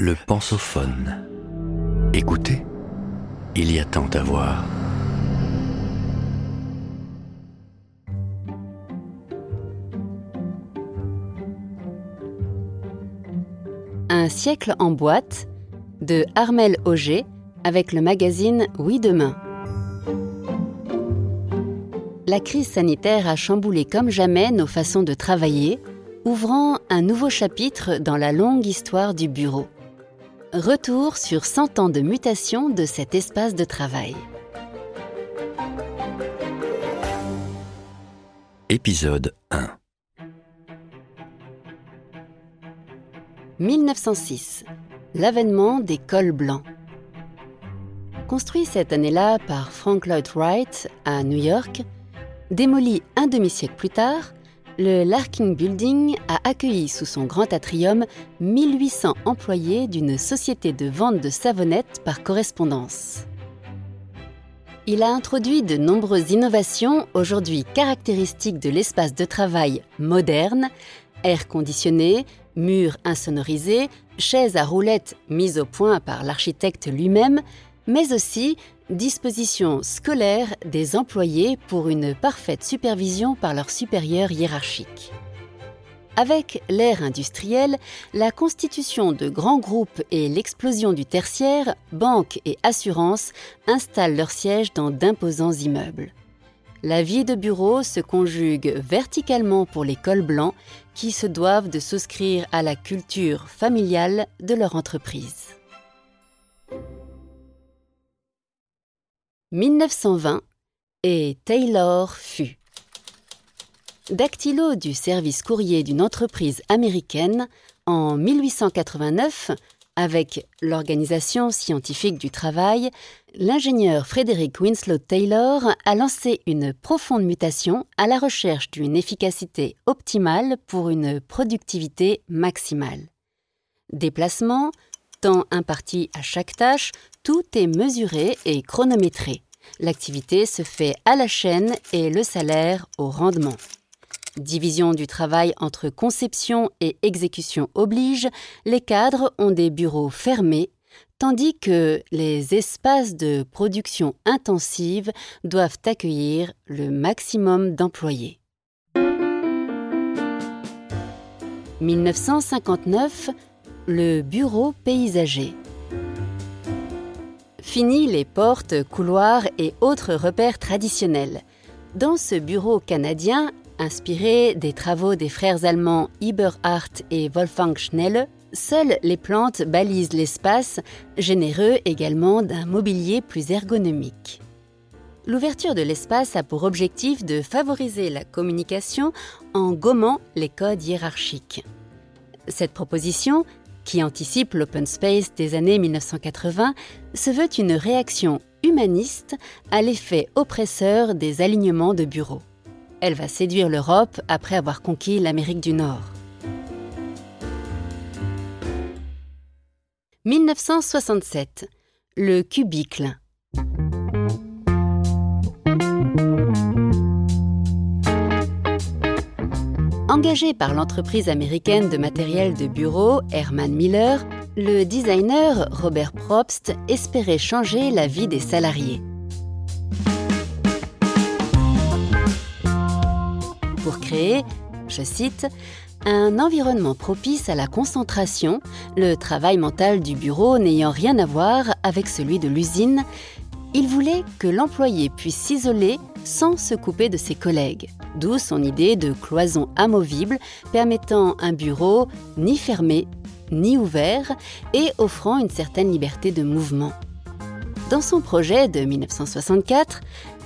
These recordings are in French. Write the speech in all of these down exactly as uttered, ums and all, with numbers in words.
Le Pensophone. Écoutez, il y a tant à voir. Un siècle en boîte de Armelle Oger avec le magazine We Demain. La crise sanitaire a chamboulé comme jamais nos façons de travailler, ouvrant un nouveau chapitre dans la longue histoire du bureau. Retour sur cent ans de mutation de cet espace de travail. Épisode un. dix-neuf cent six. L'avènement des cols blancs. Construit cette année-là par Frank Lloyd Wright à New York, démoli un demi-siècle plus tard, le Larkin Building a accueilli sous son grand atrium mille huit cents employés d'une société de vente de savonnettes par correspondance. Il a introduit de nombreuses innovations aujourd'hui caractéristiques de l'espace de travail moderne, air conditionné, murs insonorisés, chaises à roulettes mises au point par l'architecte lui-même, mais aussi dispositions scolaires des employés pour une parfaite supervision par leurs supérieurs hiérarchiques. Avec l'ère industrielle, la constitution de grands groupes et l'explosion du tertiaire, banques et assurances installent leurs sièges dans d'imposants immeubles. La vie de bureau se conjugue verticalement pour les cols blancs qui se doivent de souscrire à la culture familiale de leur entreprise. dix-neuf cent vingt, et Taylor fut. Dactylo du service courrier d'une entreprise américaine, en mille huit cent quatre-vingt-neuf, avec l'Organisation scientifique du travail, l'ingénieur Frederick Winslow Taylor a lancé une profonde mutation à la recherche d'une efficacité optimale pour une productivité maximale. Déplacement, temps imparti à chaque tâche, tout est mesuré et chronométré. L'activité se fait à la chaîne et le salaire au rendement. Division du travail entre conception et exécution oblige, les cadres ont des bureaux fermés, tandis que les espaces de production intensive doivent accueillir le maximum d'employés. dix-neuf cent cinquante-neuf, le bureau paysager. Fini les portes, couloirs et autres repères traditionnels. Dans ce bureau canadien, inspiré des travaux des frères allemands Eberhardt et Wolfgang Schnelle, seules les plantes balisent l'espace, généreux également d'un mobilier plus ergonomique. L'ouverture de l'espace a pour objectif de favoriser la communication en gommant les codes hiérarchiques. Cette proposition, qui anticipe l'open space des années mille neuf cent quatre-vingts, se veut une réaction humaniste à l'effet oppresseur des alignements de bureaux. Elle va séduire l'Europe après avoir conquis l'Amérique du Nord. dix-neuf cent soixante-sept. Le cubicle. Engagé par l'entreprise américaine de matériel de bureau Herman Miller, le designer Robert Propst espérait changer la vie des salariés. Pour créer, je cite, « un environnement propice à la concentration, le travail mental du bureau n'ayant rien à voir avec celui de l'usine », il voulait que l'employé puisse s'isoler sans se couper de ses collègues. D'où son idée de cloison amovible permettant un bureau ni fermé, ni ouvert et offrant une certaine liberté de mouvement. Dans son projet de dix-neuf cent soixante-quatre,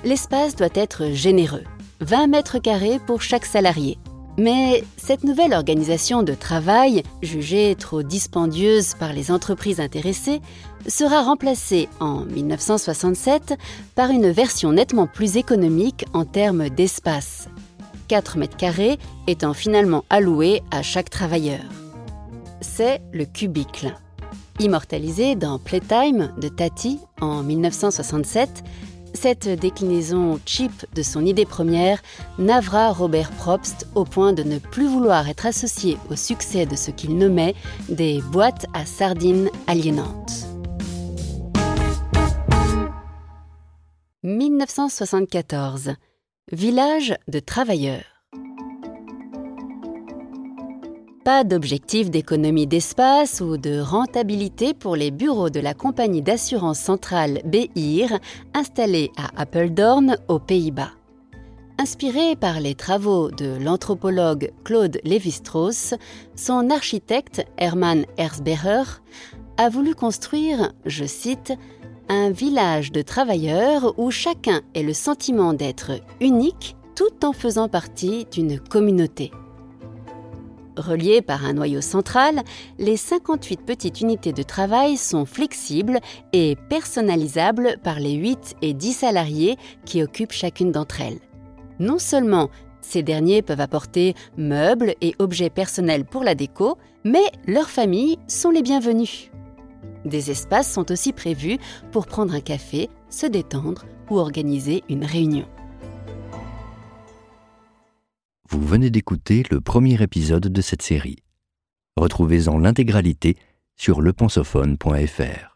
l'espace doit être généreux, vingt mètres carrés pour chaque salarié. Mais cette nouvelle organisation de travail, jugée trop dispendieuse par les entreprises intéressées, sera remplacée en dix-neuf cent soixante-sept par une version nettement plus économique en termes d'espace, quatre mètres carrés étant finalement alloués à chaque travailleur. C'est le cubicle. Immortalisé dans Playtime de Tati en dix-neuf cent soixante-sept, Cette déclinaison cheap de son idée première navra Robert Propst au point de ne plus vouloir être associé au succès de ce qu'il nommait des boîtes à sardines aliénantes. dix-neuf cent soixante-quatorze. Village de travailleurs. Pas d'objectif d'économie d'espace ou de rentabilité pour les bureaux de la compagnie d'assurance centrale B I R installée à Apeldoorn aux Pays-Bas. Inspiré par les travaux de l'anthropologue Claude Lévi-Strauss, son architecte Hermann Herzberger a voulu construire, je cite, « un village de travailleurs où chacun ait le sentiment d'être unique tout en faisant partie d'une communauté ». Reliés par un noyau central, les cinquante-huit petites unités de travail sont flexibles et personnalisables par les huit et dix salariés qui occupent chacune d'entre elles. Non seulement ces derniers peuvent apporter meubles et objets personnels pour la déco, mais leurs familles sont les bienvenues. Des espaces sont aussi prévus pour prendre un café, se détendre ou organiser une réunion. Vous venez d'écouter le premier épisode de cette série. Retrouvez-en l'intégralité sur le pensophone point f r.